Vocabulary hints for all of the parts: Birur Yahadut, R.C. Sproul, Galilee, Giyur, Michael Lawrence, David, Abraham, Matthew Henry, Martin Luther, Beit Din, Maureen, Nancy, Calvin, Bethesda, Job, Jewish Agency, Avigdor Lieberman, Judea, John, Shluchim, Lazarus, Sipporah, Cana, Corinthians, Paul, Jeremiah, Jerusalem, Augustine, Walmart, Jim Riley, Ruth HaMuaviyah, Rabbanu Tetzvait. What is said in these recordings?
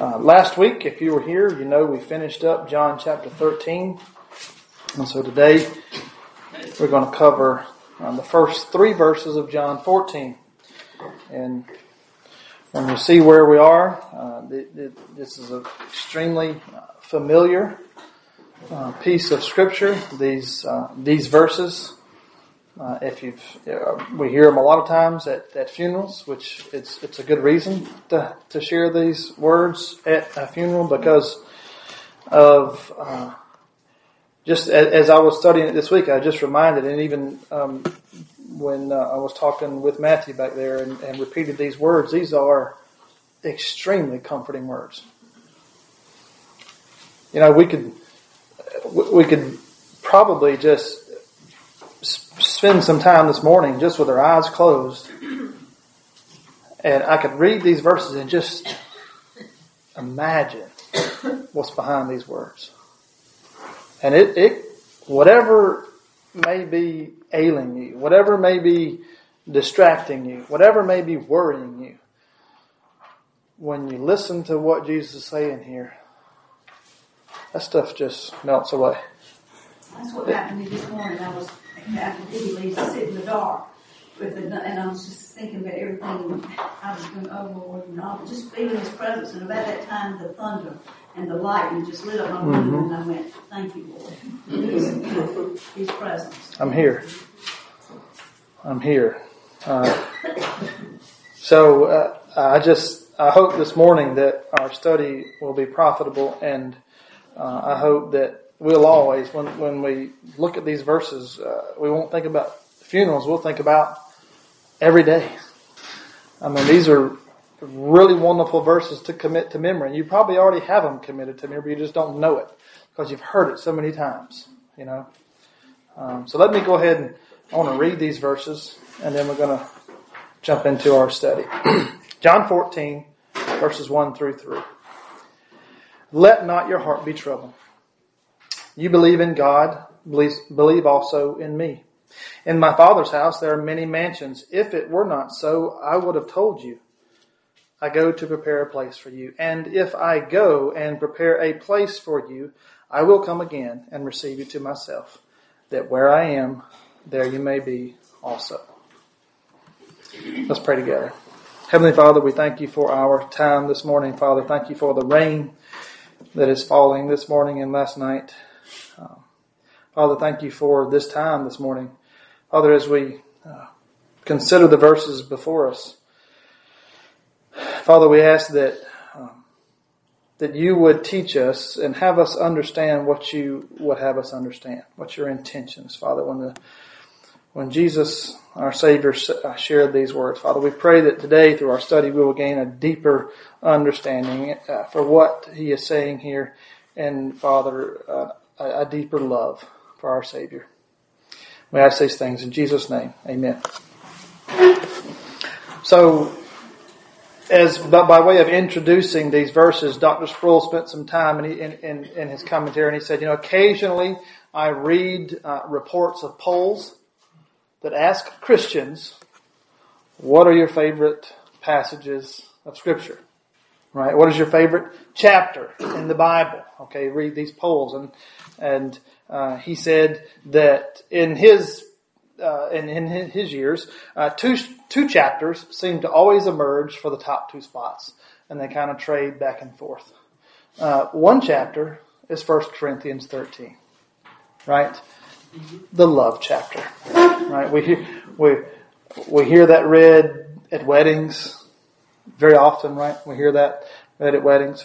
Last week, if you were here, you know we finished up John chapter 13. And so today, we're going to cover the first three verses of John 14. And when we see where we are, this is an extremely familiar piece of Scripture, these verses. We hear them a lot of times at funerals, which it's a good reason to share these words at a funeral because of just as I was studying it this week, I just reminded, and even when I was talking with Matthew back there and repeated these words, these are extremely comforting words. You know, we could probably just spend some time this morning just with our eyes closed, and I could read these verses and just imagine what's behind these words. And it whatever may be ailing you, whatever may be distracting you, whatever may be worrying you, when you listen to what Jesus is saying here, that stuff just melts away. That's what happened to me this morning. I sit in the dark, and I was just thinking about everything I was going over, and I was just feeling His presence. And about that time, the thunder and the lightning just lit up my window, and I went, "Thank you, Lord, His presence." I'm here. I hope this morning that our study will be profitable, and I hope that we'll always, when we look at these verses, we won't think about funerals. We'll think about every day. I mean, these are really wonderful verses to commit to memory. And you probably already have them committed to memory. You just don't know it because you've heard it so many times, you know. So let me go ahead and I want to read these verses, and then we're going to jump into our study. John 14, verses 1 through 3. Let not your heart be troubled. You believe in God, believe also in me. In my Father's house there are many mansions. If it were not so, I would have told you. I go to prepare a place for you. And if I go and prepare a place for you, I will come again and receive you to myself, that where I am, there you may be also. Let's pray together. Heavenly Father, we thank you for our time this morning. Father, thank you for the rain that is falling this morning and last night. Father, thank you for this time this morning. Father, as we consider the verses before us, Father, we ask that you would teach us and have us understand what you would have us understand, what your intentions, Father. When Jesus, our Savior, shared these words, Father, we pray that today through our study we will gain a deeper understanding for what He is saying here, and Father, a deeper love for our Savior. We ask these things in Jesus' name. Amen. So, by way of introducing these verses, Dr. Sproul spent some time in his commentary, and he said, you know, occasionally I read reports of polls that ask Christians, what are your favorite passages of Scripture? Right? What is your favorite chapter in the Bible? Okay, read these polls, and he said that in his years, two chapters seem to always emerge for the top two spots, and they kind of trade back and forth. One chapter is 1 Corinthians 13, right? The love chapter, right? We hear that read at weddings. Very often, right? We hear that read at weddings.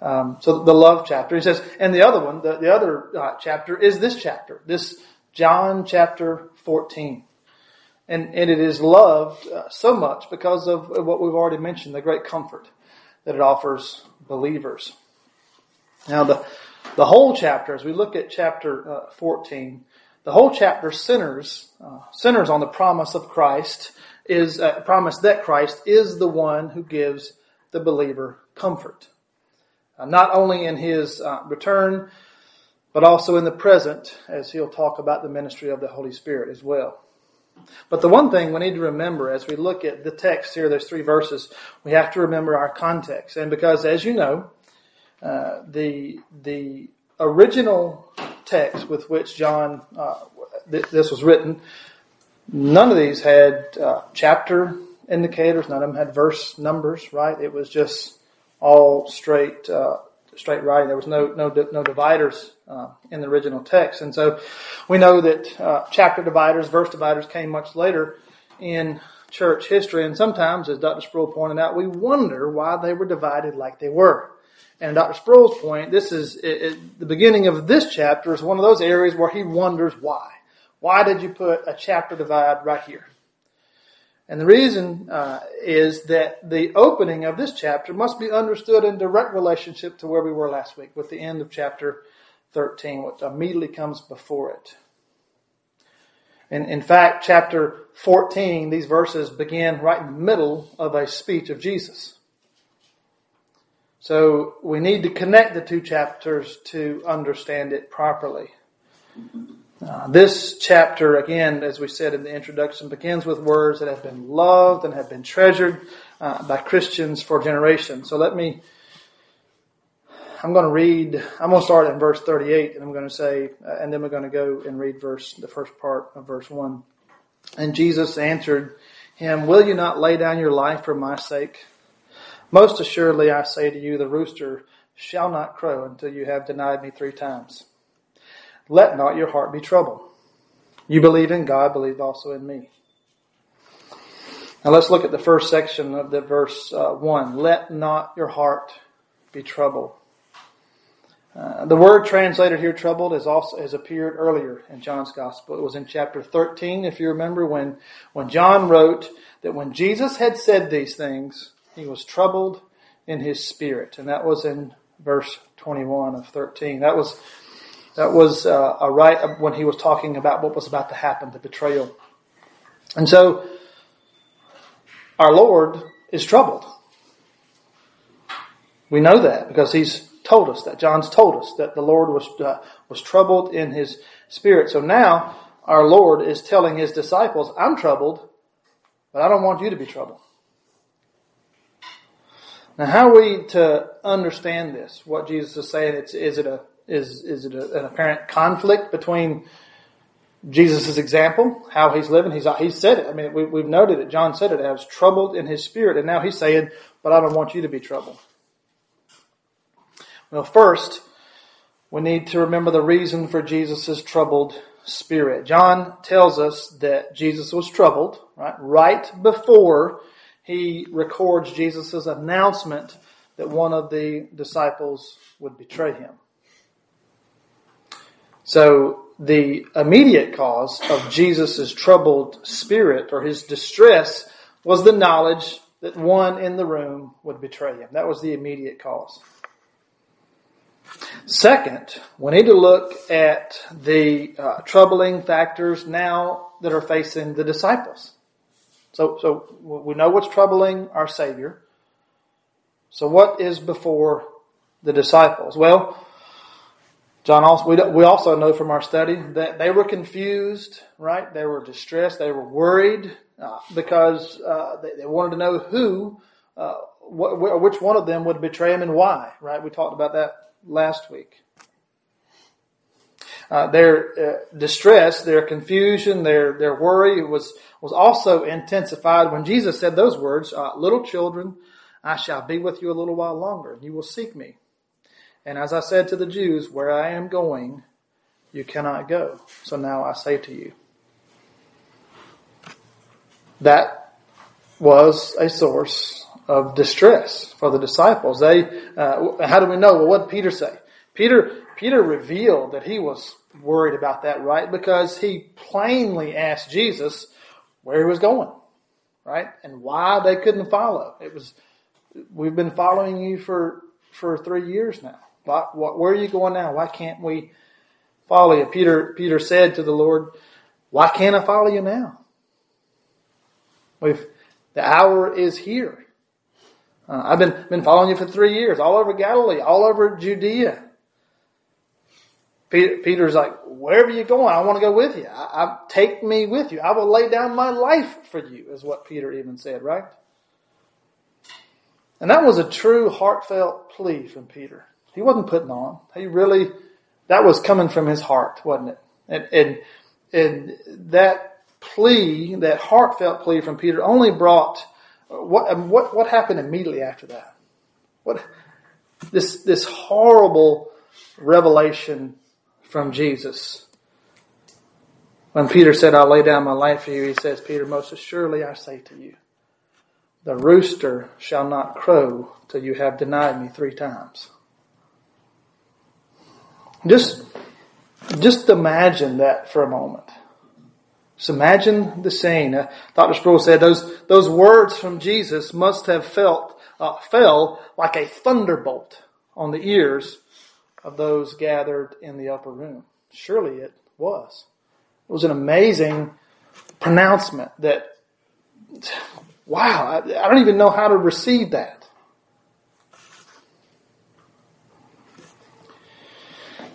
So the love chapter, he says, and the other one, the other chapter is this chapter, this John chapter 14. And it is loved so much because of what we've already mentioned, the great comfort that it offers believers. Now the whole chapter, as we look at chapter 14, the whole chapter centers on the promise of Christ, is a promise that Christ is the one who gives the believer comfort. Not only in his return, but also in the present, as he'll talk about the ministry of the Holy Spirit as well. But the one thing we need to remember as we look at the text here, there's three verses, we have to remember our context. And because, as you know, the original text with which John this was written, none of these had chapter indicators. None of them had verse numbers, right? It was just all straight writing. There was no dividers in the original text. And so we know that chapter dividers, verse dividers came much later in church history. And sometimes, as Dr. Sproul pointed out, we wonder why they were divided like they were. And Dr. Sproul's point, this is the beginning of this chapter is one of those areas where he wonders why. Why did you put a chapter divide right here? And the reason is that the opening of this chapter must be understood in direct relationship to where we were last week with the end of chapter 13, which immediately comes before it. And in fact, chapter 14, these verses begin right in the middle of a speech of Jesus. So we need to connect the two chapters to understand it properly. This chapter, again, as we said in the introduction, begins with words that have been loved and have been treasured by Christians for generations. So I'm going to start in verse 38, and I'm going to say, and then we're going to go and read the first part of verse 1. And Jesus answered him, "Will you not lay down your life for my sake? Most assuredly, I say to you, the rooster shall not crow until you have denied me three times. Let not your heart be troubled. You believe in God, believe also in me." Now let's look at the first section of the verse 1. Let not your heart be troubled. The word translated here, troubled, has appeared earlier in John's Gospel. It was in chapter 13, if you remember, when John wrote that when Jesus had said these things, he was troubled in his spirit, and that was in verse 21 of 13. That was a right when he was talking about what was about to happen, the betrayal. And so our Lord is troubled. We know that because he's told us that. John's told us that the Lord was troubled in his spirit. So now our Lord is telling his disciples, "I'm troubled, but I don't want you to be troubled." Now, how are we to understand this? What Jesus is saying? Is it an apparent conflict between Jesus' example, how he's living? He said it. I mean, we've noted it. John said it. I was troubled in his spirit, and now he's saying, "But I don't want you to be troubled." Well, first, we need to remember the reason for Jesus' troubled spirit. John tells us that Jesus was troubled right before he records Jesus' announcement that one of the disciples would betray him. So the immediate cause of Jesus' troubled spirit or his distress was the knowledge that one in the room would betray him. That was the immediate cause. Second, we need to look at the troubling factors now that are facing the disciples. So we know what's troubling our Savior. So what is before the disciples? Well, we also know from our study that they were confused, right? They were distressed. They were worried because they wanted to know which one of them would betray him and why, right? We talked about that last week. Their distress, their confusion, their worry was also intensified when Jesus said those words, "Little children, I shall be with you a little while longer, and you will seek me. And as I said to the Jews, where I am going, you cannot go. So now I say to you." That was a source of distress for the disciples. How do we know? Well, what did Peter say? Peter revealed that he was worried about that, right? Because he plainly asked Jesus where he was going, right? And why they couldn't follow. We've been following you for 3 years now. Where are you going now? Why can't we follow you? Peter said to the Lord, "Why can't I follow you now? The hour is here. I've been following you for 3 years, all over Galilee, all over Judea. Peter's like, wherever you're going, I want to go with you. Take me with you. I will lay down my life for you, is what Peter even said, right? And that was a true heartfelt plea from Peter. He wasn't putting on. That was coming from his heart, wasn't it? And that plea, that heartfelt plea from Peter only brought, what happened immediately after that? This horrible revelation from Jesus. When Peter said, I'll lay down my life for you, he says, Peter, most assuredly I say to you, the rooster shall not crow till you have denied me 3 times. Just imagine that for a moment. Just imagine the scene. Dr. Sproul said those words from Jesus must have fell like a thunderbolt on the ears of those gathered in the upper room. Surely it was. It was an amazing pronouncement that, wow, I don't even know how to receive that.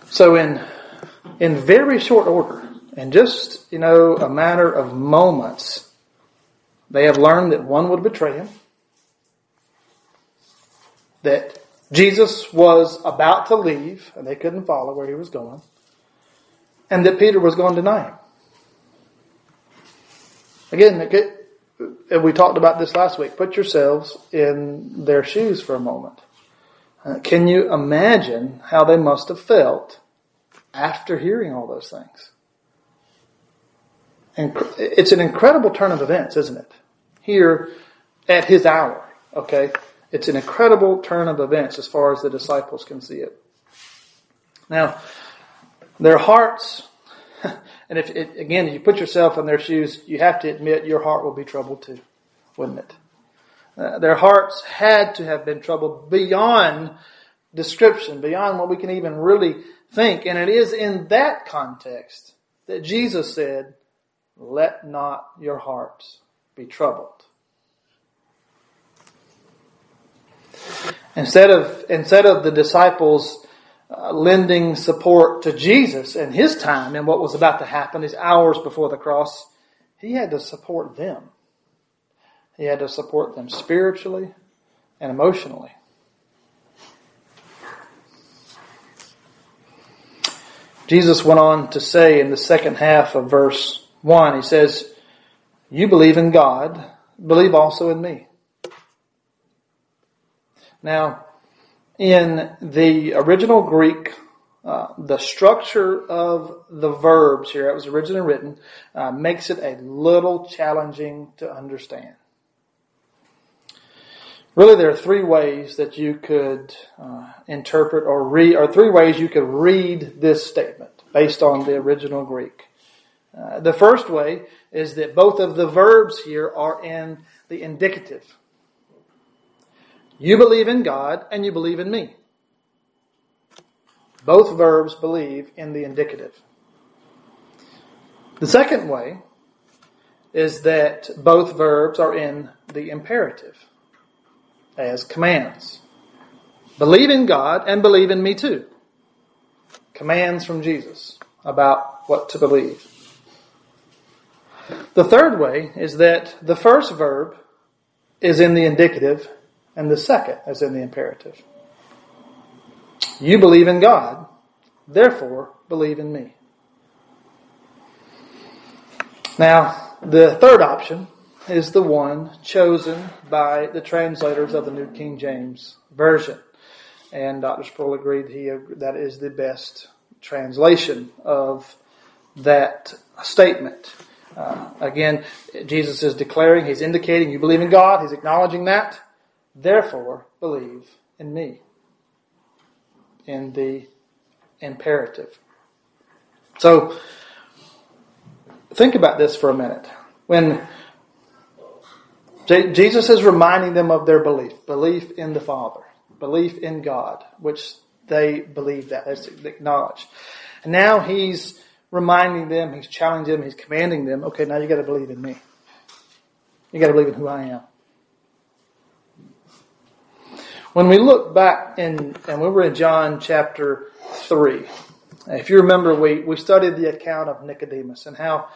So in very short order, and just, a matter of moments, they have learned that one would betray him, that Jesus was about to leave, and they couldn't follow where he was going, and that Peter was going to deny him. Again, and we talked about this last week. Put yourselves in their shoes for a moment. Can you imagine how they must have felt after hearing all those things? And it's an incredible turn of events, isn't it? Here at his hour, okay? It's an incredible turn of events as far as the disciples can see it. Now, their hearts... And if you put yourself in their shoes, you have to admit your heart will be troubled too, wouldn't it? Their hearts had to have been troubled beyond description, beyond what we can even really think. And it is in that context that Jesus said, let not your hearts be troubled. Instead of the disciples lending support to Jesus and his time and what was about to happen, his hours before the cross, he had to support them. He had to support them spiritually and emotionally. Jesus went on to say in the second half of verse 1, he says, you believe in God, believe also in me. Now, in the original Greek, the structure of the verbs here, it was originally written, makes it a little challenging to understand. Really, there are 3 ways that you could interpret or read, or 3 ways you could read this statement based on the original Greek. The first way is that both of the verbs here are in the indicative. You believe in God and you believe in me. Both verbs believe in the indicative. The second way is that both verbs are in the imperative as commands. Believe in God and believe in me too. Commands from Jesus about what to believe. The third way is that the first verb is in the indicative and the second is in the imperative. You believe in God, therefore believe in me. Now, the third option is the one chosen by the translators of the New King James Version. And Dr. Sproul agreed that is the best translation of that statement. Again, Jesus is declaring, he's indicating you believe in God, he's acknowledging that. Therefore, believe in me, in the imperative. So, think about this for a minute. When Jesus is reminding them of their belief in the Father, belief in God, which they believe that, they acknowledge. And now he's reminding them, he's challenging them, he's commanding them, okay, now you got to believe in me. You got to believe in who I am. When we look back, and we were in John chapter 3, If you remember, we studied the account of Nicodemus and how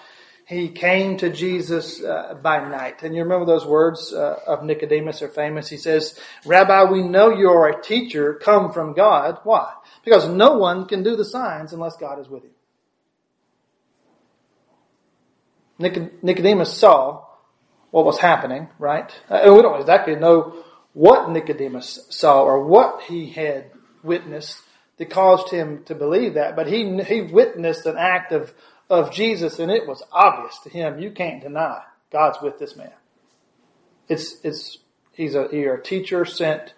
he came to Jesus by night. And you remember those words of Nicodemus are famous. He says, "Rabbi, we know you are a teacher come from God." Why? Because no one can do the signs unless God is with him. Nicodemus saw what was happening, right? And we don't exactly know what Nicodemus saw or what he had witnessed that caused him to believe that, but he witnessed an act of Jesus, and it was obvious to him. You can't deny God's with this man. He's a teacher sent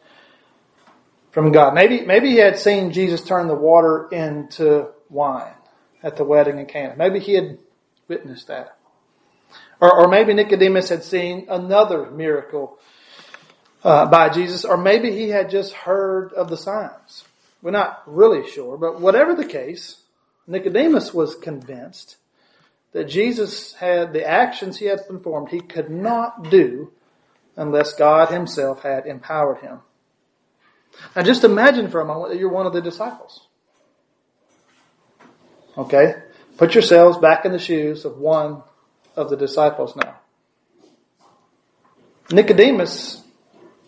from God. Maybe he had seen Jesus turn the water into wine at the wedding in Cana. Maybe he had witnessed that. Or maybe Nicodemus had seen another miracle by Jesus, or maybe he had just heard of the signs. We're not really sure, but whatever the case, Nicodemus was convinced that Jesus had the actions he had performed he could not do unless God himself had empowered him. Now just imagine for a moment that you're one of the disciples. Okay? Put yourselves back in the shoes of one of the disciples now. Nicodemus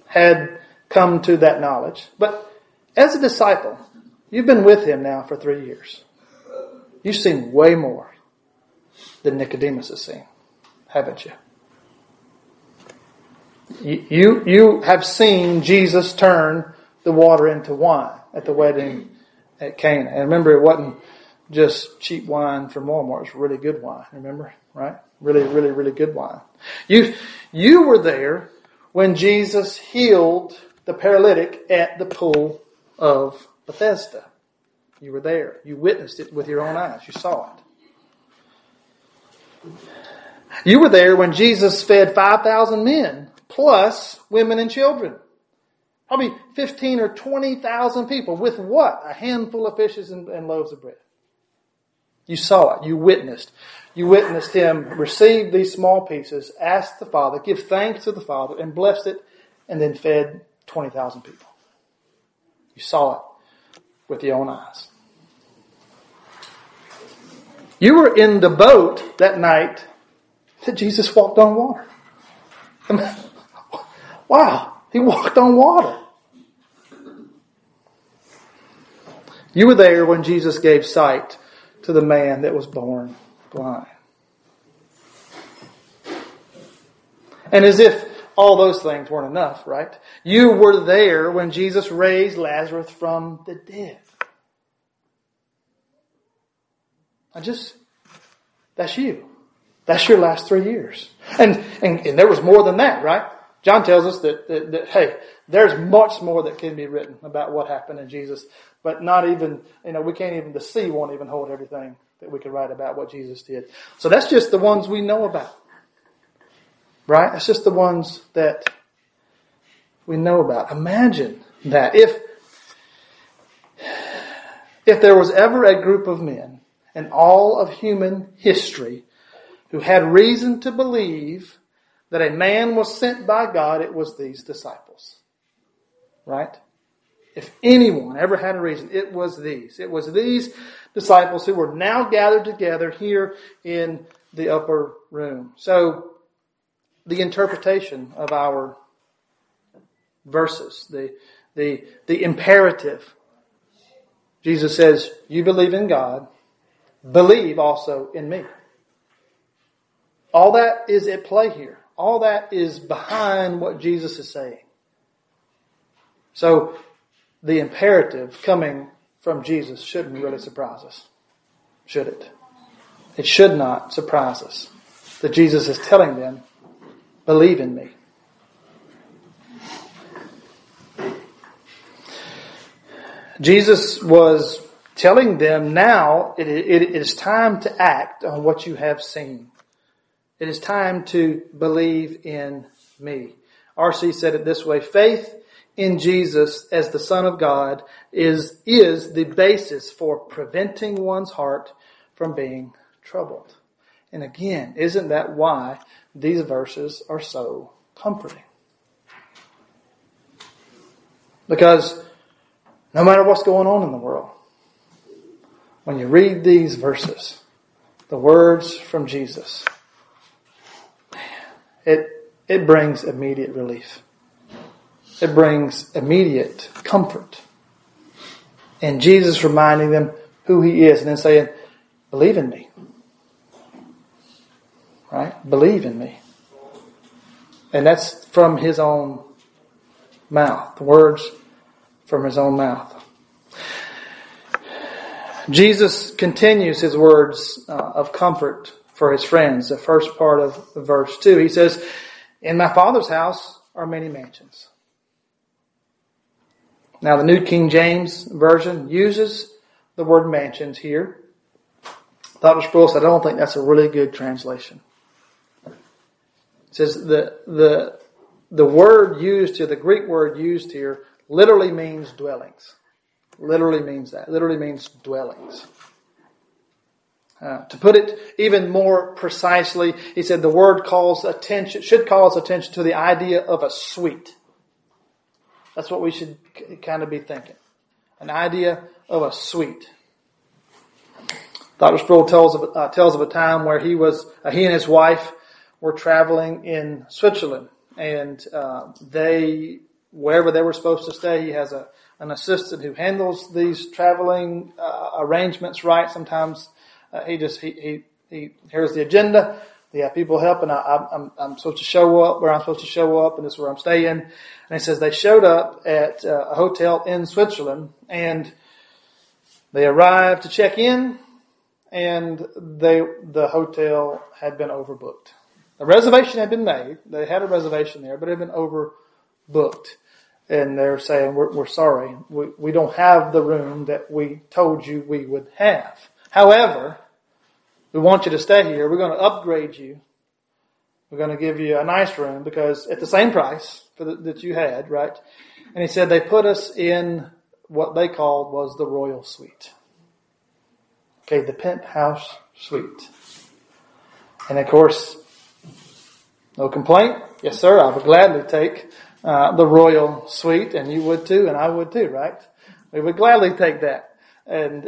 had come to that knowledge, but as a disciple, you've been with him now for 3 years. You've seen way more than Nicodemus has seen, haven't you? You have seen Jesus turn the water into wine at the wedding at Cana. And remember, it wasn't just cheap wine from Walmart. It was really good wine, remember? Right? Really, really, really good wine. You were there when Jesus healed the paralytic at the pool of Bethesda. You were there. You witnessed it with your own eyes. You saw it. You were there when Jesus fed 5,000 men, plus women and children. Probably 15 or 20,000 people with what? A handful of fishes and loaves of bread. You saw it. You witnessed. You witnessed him receive these small pieces, ask the Father, give thanks to the Father, and blessed it, and then fed 20,000 people. You saw it with your own eyes. You were in the boat that night that Jesus walked on water. I mean, wow, he walked on water. You were there when Jesus gave sight to the man that was born blind. And as if all those things weren't enough, right? You were there when Jesus raised Lazarus from the dead. That's you. That's your last 3 years. And there was more than that, right? John tells us that hey, there's much more that can be written about what happened in Jesus, but not even, the sea won't even hold everything that we could write about what Jesus did. So that's just the ones we know about. Right? That's just the ones that we know about. Imagine that. If there was ever a group of men in all of human history who had reason to believe that a man was sent by God, it was these disciples. Right? If anyone ever had a reason, it was these. It was these disciples who were now gathered together here in the upper room. So, the interpretation of our verses, the imperative. Jesus says, you believe in God, believe also in me. All that is at play here. All that is behind what Jesus is saying. So the imperative coming from Jesus shouldn't really surprise us, should it? It should not surprise us that Jesus is telling them, believe in me. Jesus was telling them now it is time to act on what you have seen. It is time to believe in me. R.C. said it this way, faith in Jesus as the Son of God is the basis for preventing one's heart from being troubled. And again, isn't that why these verses are so comforting? Because no matter what's going on in the world, when you read these verses, the words from Jesus, it brings immediate relief. It brings immediate comfort. And Jesus reminding them who He is and then saying, believe in me. Right? Believe in me. And that's from His own mouth. The words from His own mouth. Jesus continues His words of comfort for His friends. The first part of verse 2, He says, in my Father's house are many mansions. Now the New King James Version uses the word mansions here. Dr. Sproul said, I don't think that's a really good translation. It says the word used here, the Greek word used here, literally means dwellings. Literally means that. Literally means dwellings. To put it even more precisely, he said the word should call attention to the idea of a suite. That's what we should kind of be thinking. An idea of a suite. Dr. Sproul tells of a time where he and his wife were traveling in Switzerland, and wherever they were supposed to stay, he has an assistant who handles these traveling arrangements right. Sometimes he hears the agenda. They have people help, and I'm supposed to show up where I'm supposed to show up, and this is where I'm staying. And he says they showed up at a hotel in Switzerland, and they arrived to check in, and the hotel had been overbooked. A reservation had been made. They had a reservation there, but it had been overbooked. And they're saying, we're sorry. We don't have the room that we told you we would have. However, we want you to stay here. We're going to upgrade you. We're going to give you a nice room because at the same price that you had, right? And he said they put us in what they called was the royal suite. Okay, the penthouse suite. And of course, no complaint. Yes, sir, I would gladly take the royal suite, and you would too, and I would too, right? We would gladly take that. And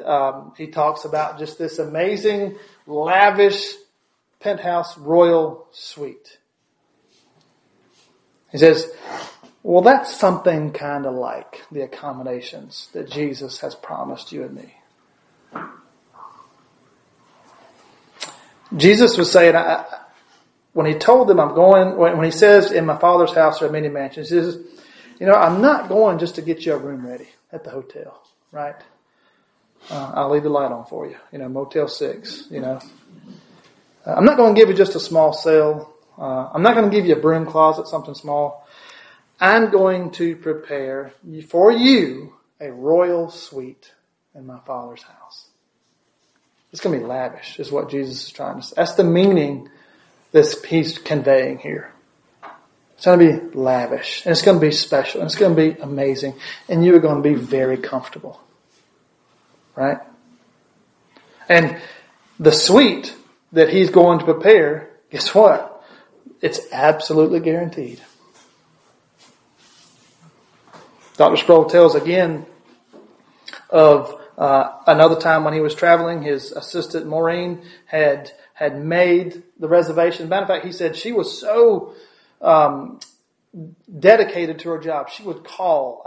he talks about just this amazing, lavish penthouse royal suite. He says, well, that's something kind of like the accommodations that Jesus has promised you and me. Jesus was saying, when he told them, when he says, in my Father's house are many mansions, he says, I'm not going just to get you a room ready at the hotel, right? I'll leave the light on for you. Motel 6, I'm not going to give you just a small cell. I'm not going to give you a broom closet, something small. I'm going to prepare for you a royal suite in my Father's house. It's going to be lavish is what Jesus is trying to say. That's the meaning this piece conveying here. It's going to be lavish, and it's going to be special, and it's going to be amazing, and you are going to be very comfortable. Right? And the suite that he's going to prepare, guess what? It's absolutely guaranteed. Dr. Sproul tells again of another time when he was traveling, his assistant Maureen had made the reservation. Matter of fact, he said she was so dedicated to her job. She would call.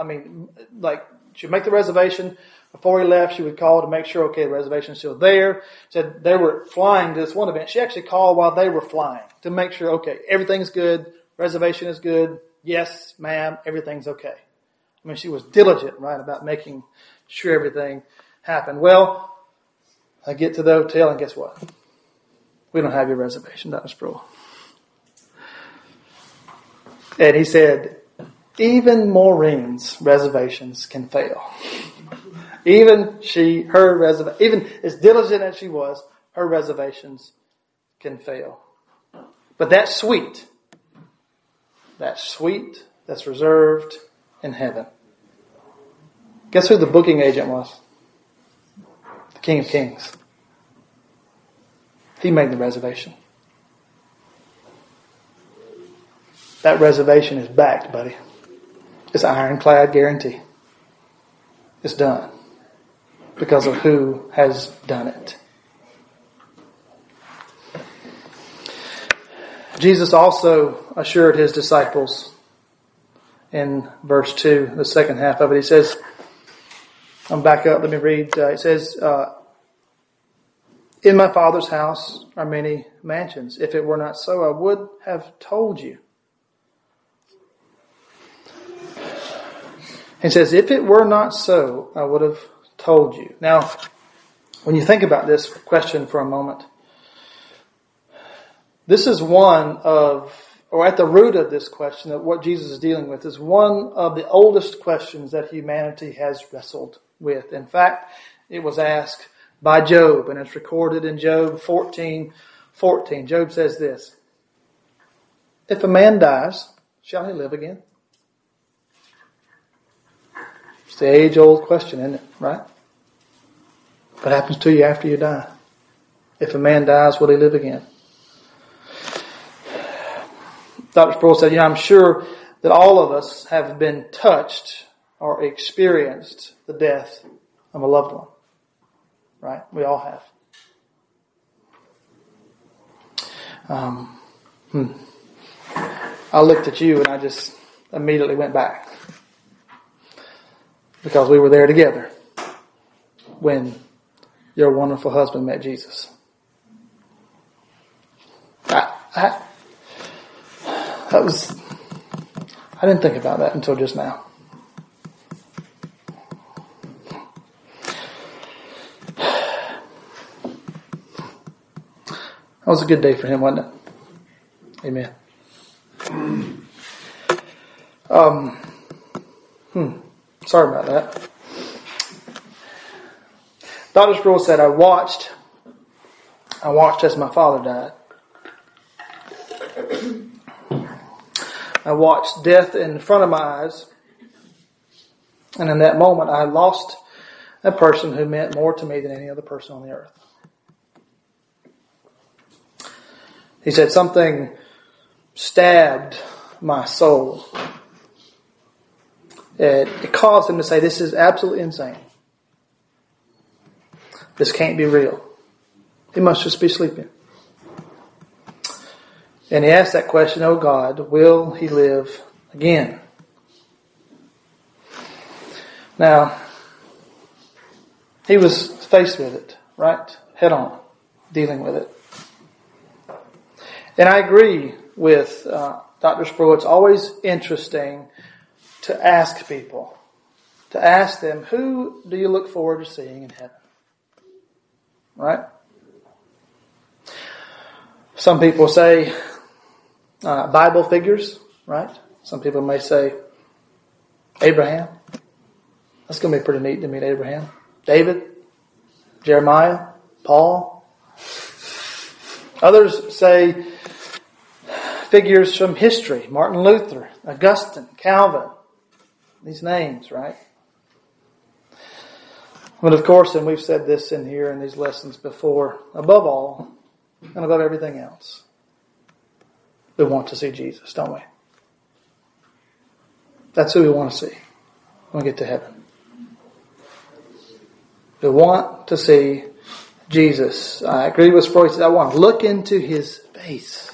She'd make the reservation. Before he left, she would call to make sure, okay, the reservation's still there. Said they were flying to this one event. She actually called while they were flying to make sure, okay, everything's good. Reservation is good. Yes, ma'am, everything's okay. She was diligent, right, about making sure everything happened. Well, I get to the hotel, and guess what? We don't have your reservation, Dr. Sproul. And he said, even Maureen's reservations can fail. Even as diligent as she was, her reservations can fail. But that suite that's reserved in heaven. Guess who the booking agent was? The King of Kings. He made the reservation. That reservation is backed, buddy. It's an ironclad guarantee. It's done. because of who has done it. Jesus also assured his disciples in verse 2, the second half of it. He says, I'm back up, let me read. It says, in my Father's house are many mansions. If it were not so, I would have told you. He says, if it were not so, I would have told you. Now, when you think about this question for a moment, this is one of, or at the root of this question, of what Jesus is dealing with, is one of the oldest questions that humanity has wrestled with. In fact, it was asked by Job, and it's recorded in Job 14:14. Job says this, if a man dies, shall he live again? It's the age-old question, isn't it, right? What happens to you after you die? If a man dies, will he live again? Dr. Sproul said, I'm sure that all of us have been touched or experienced the death of a loved one. Right? We all have. I looked at you and I just immediately went back, because we were there together when your wonderful husband met Jesus. I didn't think about that until just now. That was a good day for him, wasn't it? Amen. Sorry about that. Dr. Sproul said, I watched as my father died. I watched death in front of my eyes, and in that moment I lost a person who meant more to me than any other person on the earth. He said, something stabbed my soul. It caused him to say, this is absolutely insane. This can't be real. He must just be sleeping. And he asked that question, oh God, will he live again? Now, he was faced with it, right? Head on, dealing with it. And I agree with Dr. Sproul. It's always interesting to ask people, to ask them, who do you look forward to seeing in heaven? Right? Some people say, Bible figures, right? Some people may say Abraham. That's going to be pretty neat to meet Abraham. David, Jeremiah, Paul. Others say figures from history. Martin Luther, Augustine, Calvin. These names, right? But of course, and we've said this in here in these lessons before, above all and above everything else, we want to see Jesus, don't we? That's who we want to see when we get to heaven. We want to see Jesus. I agree with Sproul. He says, I want to look into his face.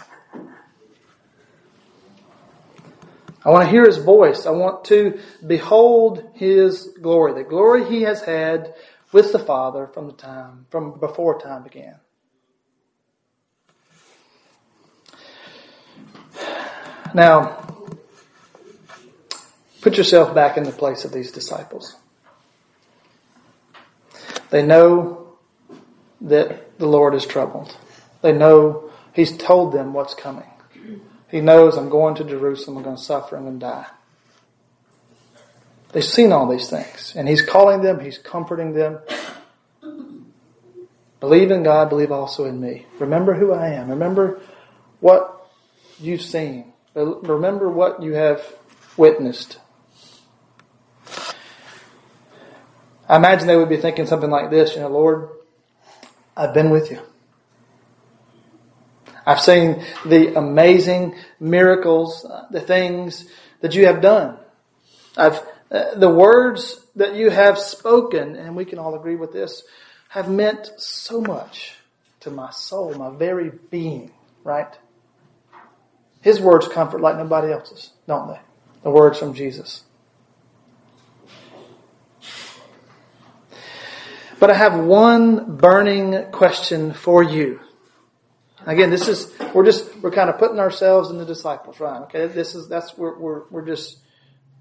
I want to hear his voice. I want to behold his glory, the glory he has had with the Father from before time began. Now, put yourself back in the place of these disciples. They know that the Lord is troubled. They know he's told them what's coming. He knows, I'm going to Jerusalem, I'm going to suffer, I'm going to die. They've seen all these things. And he's calling them, he's comforting them. Believe in God, believe also in me. Remember who I am. Remember what you've seen. Remember what you have witnessed. I imagine they would be thinking something like this, Lord, I've been with you. I've seen the amazing miracles, the things that you have done. The words that you have spoken, and we can all agree with this, have meant so much to my soul, my very being, right? His words comfort like nobody else's, don't they? The words from Jesus. But I have one burning question for you. Again, this is we're kind of putting ourselves in the disciples, right? Okay, we're just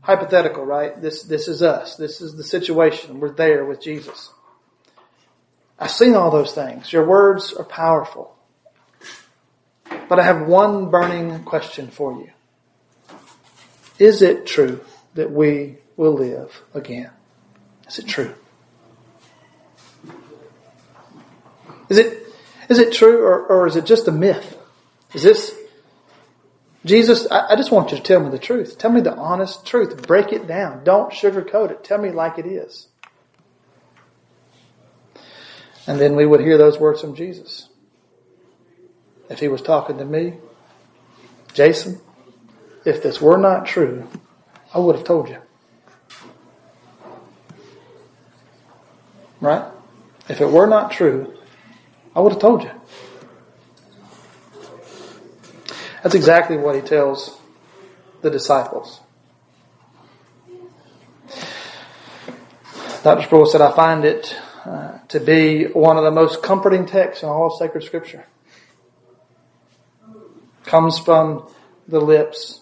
hypothetical, right? This is us. This is the situation. We're there with Jesus. I've seen all those things. Your words are powerful. But I have one burning question for you. Is it true that we will live again? Is it true? Is it true or is it just a myth? Is this Jesus? I just want you to tell me the truth. Tell me the honest truth. Break it down. Don't sugarcoat it. Tell me like it is. And then we would hear those words from Jesus. If he was talking to me, Jason, if this were not true, I would have told you. Right? If it were not true, I would have told you. That's exactly what he tells the disciples. Dr. Sproul said, I find it to be one of the most comforting texts in all of sacred scripture. Comes from the lips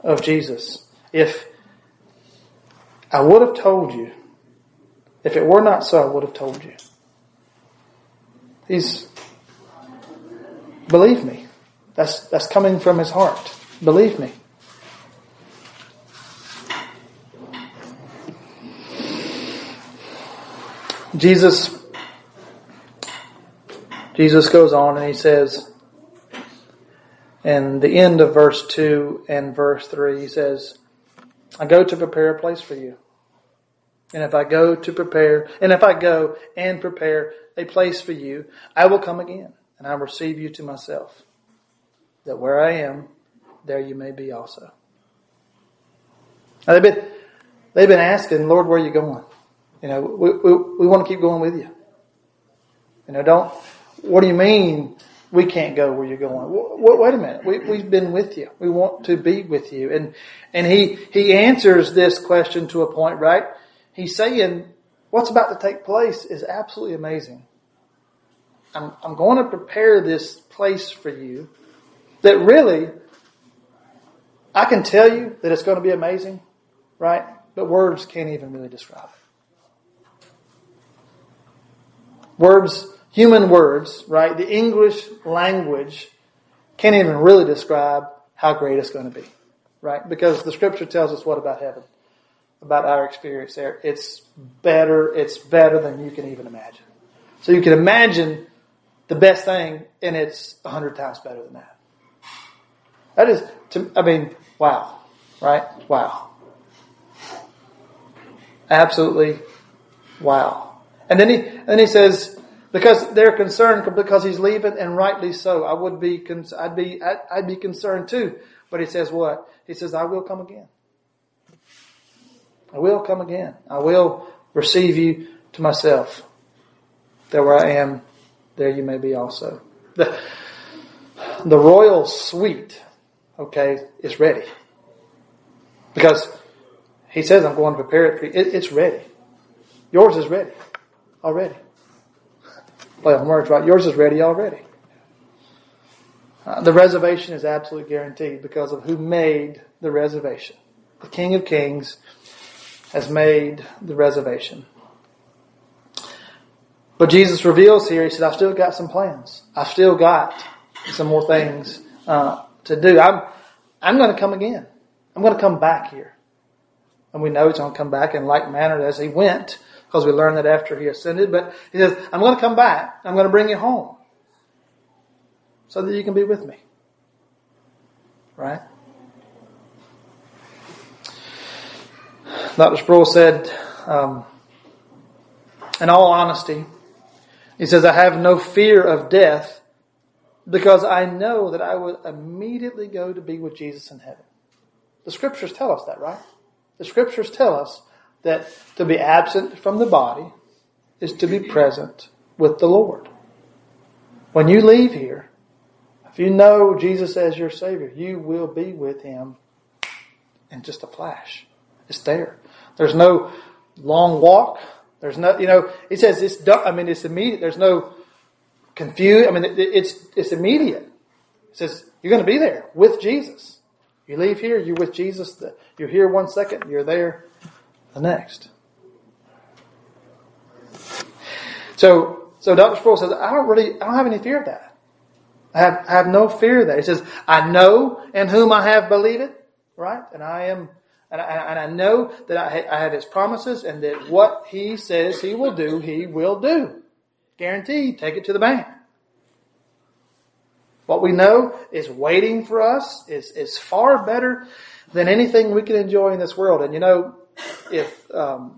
of Jesus. If I would have told you, if it were not so, I would have told you. Believe me. That's coming from his heart. Believe me. Jesus goes on and he says, in the end of verse 2 and verse 3, he says, I go to prepare a place for you. And if I go to prepare, and if I go and prepare a place for you, I will come again, and I will receive you to myself, that where I am, there you may be also. Now they've been asking, Lord, where are you going? You know, we want to keep going with you. You know, what do you mean we can't go where you're going? Wait a minute. We've been with you. We want to be with you. And he answers this question to a point, right? He's saying, what's about to take place is absolutely amazing. I'm going to prepare this place for you that really, I can tell you that it's going to be amazing, right? But words can't even really describe it. Words, human words, right? The English language can't even really describe how great it's going to be, right? Because the scripture tells us what about heaven? About our experience there. It's better than you can even imagine. So you can imagine the best thing, and it's 100 times better than that. That is, wow, right? Wow. Absolutely wow. And then he says, because they're concerned because he's leaving, and rightly so. I'd be concerned too. But he says what? He says, I will come again. I will come again. I will receive you to myself. There where I am, there you may be also. The royal suite, okay, is ready. Because he says, I'm going to prepare it for you. It's ready. Yours is ready already. Play on words, right? Yours is ready already. The reservation is absolutely guaranteed because of who made the reservation. The King of Kings has made the reservation. But Jesus reveals here, he said, I've still got some plans. I've still got some more things to do. I'm going to come again. I'm going to come back here. And we know he's going to come back in like manner as he went, because we learned that after he ascended. But he says, I'm going to come back. I'm going to bring you home so that you can be with me. Right? Dr. Sproul said, in all honesty, he says, I have no fear of death because I know that I will immediately go to be with Jesus in heaven. The scriptures tell us that, right? The scriptures tell us that to be absent from the body is to be present with the Lord. When you leave here, if you know Jesus as your Savior, you will be with Him in just a flash. It's there. There's no long walk. There's no, He says it's done. It's immediate. There's no confused. It's immediate. It says you're going to be there with Jesus. You leave here, you're with Jesus. You're here 1 second, you're there the next. So Dr. Sproul says, I don't have any fear of that. I have no fear of that. He says, I know in whom I have believed, right? And I am, and I know that I have His promises, and that what He says He will do, He will do. Guaranteed. Take it to the bank. What we know is waiting for us is far better than anything we can enjoy in this world. And if how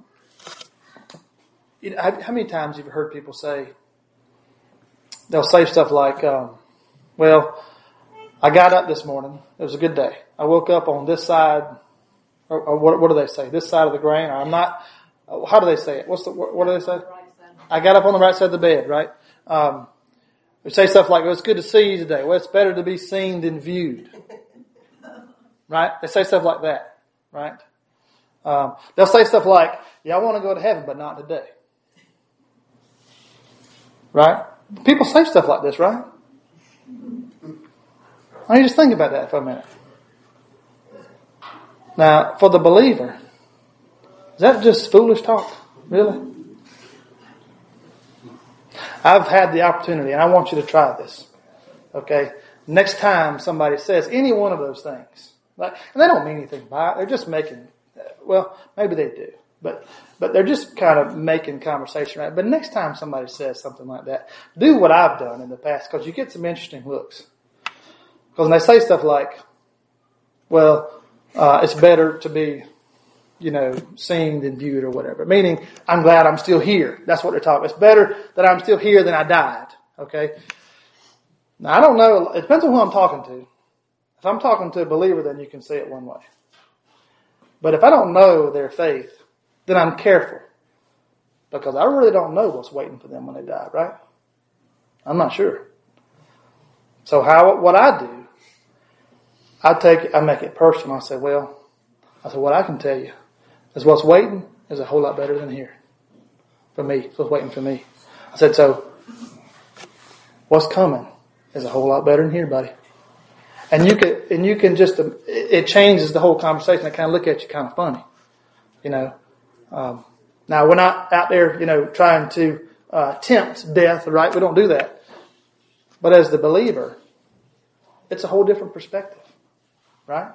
many times you've heard people say, they'll say stuff like, "Well, I got up this morning. It was a good day. I woke up on this side." Or what do they say? This side of the grain? Or I'm not. How do they say it? What do they say? I got up on the right side of the bed, right? We say stuff like, well, it's good to see you today. Well, it's better to be seen than viewed. Right? They say stuff like that, right? They'll say stuff like, yeah, I want to go to heaven, but not today. Right? People say stuff like this, right? I mean, just think about that for a minute. Now, for the believer, is that just foolish talk? Really? I've had the opportunity, and I want you to try this. Okay? Next time somebody says any one of those things, like, and they don't mean anything by it. They're just making, well, maybe they do, but they're just kind of making conversation, right? But next time somebody says something like that, do what I've done in the past, because you get some interesting looks. Because when they say stuff like, well, it's better to be, seen than viewed or whatever. Meaning, I'm glad I'm still here. That's what they're talking about. It's better that I'm still here than I died. Okay? Now, I don't know. It depends on who I'm talking to. If I'm talking to a believer, then you can say it one way. But if I don't know their faith, then I'm careful. Because I really don't know what's waiting for them when they die, right? I'm not sure. So what I do, I make it personal. I said, what I can tell you is what's waiting is a whole lot better than here. For me. What's waiting for me. I said, so what's coming is a whole lot better than here, buddy. And you can just, it changes the whole conversation. I kind of look at you kind of funny. Now we're not out there, trying to tempt death, right? We don't do that. But as the believer, it's a whole different perspective. Right?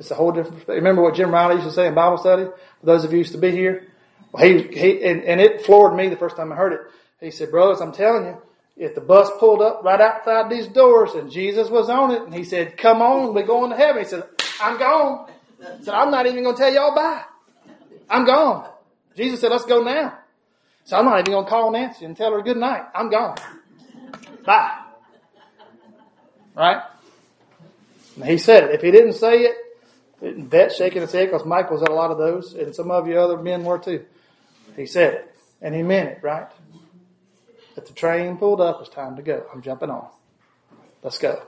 It's a whole different perspective. Remember what Jim Riley used to say in Bible study? For those of you who used to be here? Well, he it floored me the first time I heard it. He said, brothers, I'm telling you, if the bus pulled up right outside these doors and Jesus was on it, and he said, come on, we're going to heaven. He said, I'm gone. He said, I'm not even going to tell y'all bye. I'm gone. Jesus said, let's go now. So I'm not even going to call Nancy and tell her good night. I'm gone. Bye. Right? He said it. If he didn't say it, Bet's shaking his head because Mike was at a lot of those, and some of you other men were too. He said it, and he meant it, right? But the train pulled up. It's time to go. I'm jumping on. Let's go.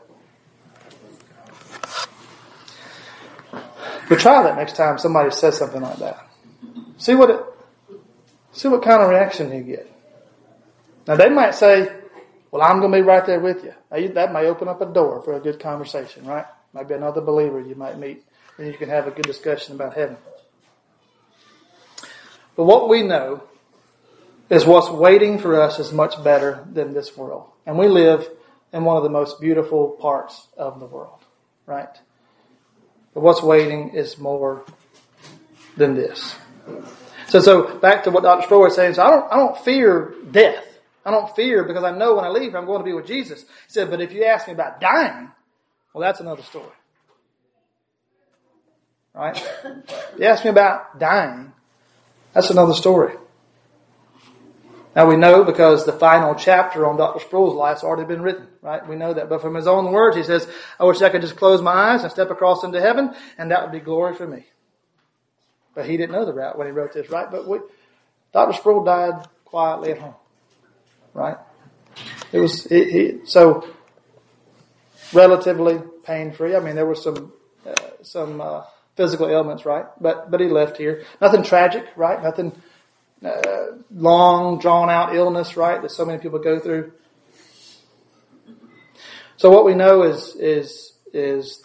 But try that next time somebody says something like that. See what kind of reaction you get. Now they might say, well, I'm going to be right there with you. Now, that may open up a door for a good conversation, right? Maybe another believer you might meet, and you can have a good discussion about heaven. But what we know is what's waiting for us is much better than this world. And we live in one of the most beautiful parts of the world, right? But what's waiting is more than this. So back to what Dr. Sproul was saying. So I don't fear death. I don't fear because I know when I leave I'm going to be with Jesus. He said, but if you ask me about dying, well, that's another story. Right? If you ask me about dying, that's another story. Now we know because the final chapter on Dr. Sproul's life has already been written. Right? We know that. But from his own words, he says, I wish I could just close my eyes and step across into heaven, and that would be glory for me. But he didn't know the route when he wrote this, right? But Dr. Sproul died quietly at home, right? So relatively pain-free. I mean, there were some physical ailments, right? But he left here. Nothing tragic, right? Nothing long, drawn-out illness, right, that so many people go through. So what we know is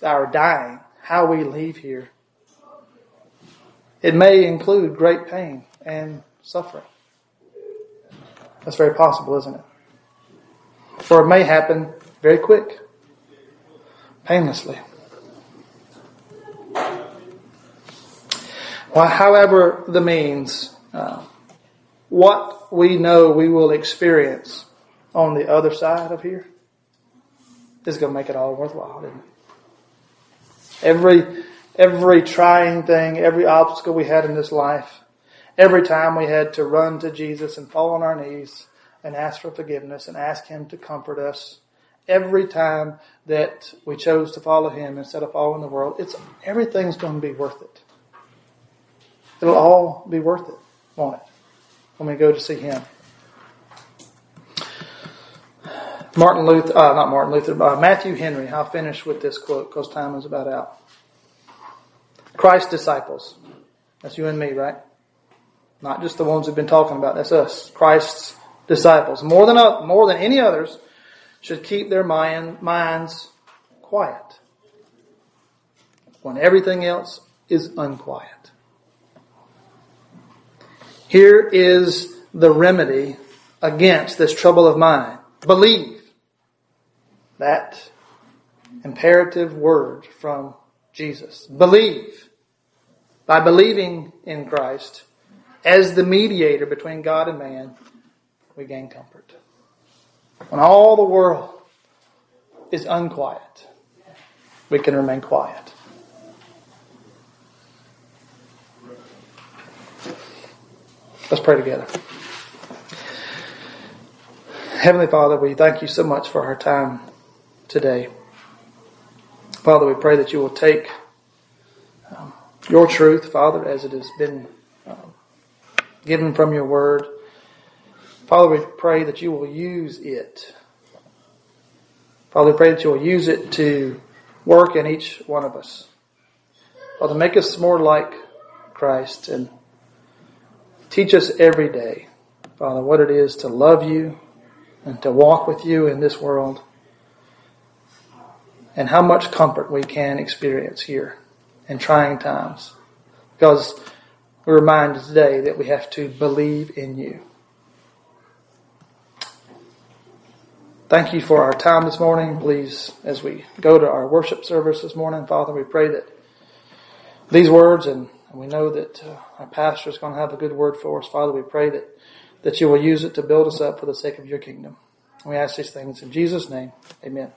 our dying, how we leave here. It may include great pain and suffering. That's very possible, isn't it? For it may happen very quick, painlessly. Well, however the means, what we know we will experience on the other side of here is going to make it all worthwhile, isn't it? Every trying thing, every obstacle we had in this life, every time we had to run to Jesus and fall on our knees and ask for forgiveness and ask Him to comfort us, every time that we chose to follow Him instead of following the world, everything's going to be worth it. It'll all be worth it, won't it, when we go to see Him. Matthew Henry. I'll finish with this quote because time is about out. Christ's disciples. That's you and me, right? Not just the ones we've been talking about. That's us. Christ's disciples, more than any others, should keep their minds quiet when everything else is unquiet. Here is the remedy against this trouble of mind. Believe. That imperative word from Jesus. Believe. By believing in Christ as the mediator between God and man, we gain comfort. When all the world is unquiet, we can remain quiet. Let's pray together. Heavenly Father, we thank you so much for our time today. Father, we pray that you will take your truth, Father, as it has been given from your word. Father, we pray that you will use it. Father, we pray that you will use it to work in each one of us. Father, make us more like Christ and teach us every day, Father, what it is to love you and to walk with you in this world and how much comfort we can experience here in trying times. Because we're reminded today that we have to believe in you. Thank you for our time this morning. Please, as we go to our worship service this morning, Father, we pray that these words and we know that our pastor is going to have a good word for us. Father, we pray that you will use it to build us up for the sake of your kingdom. We ask these things in Jesus' name. Amen.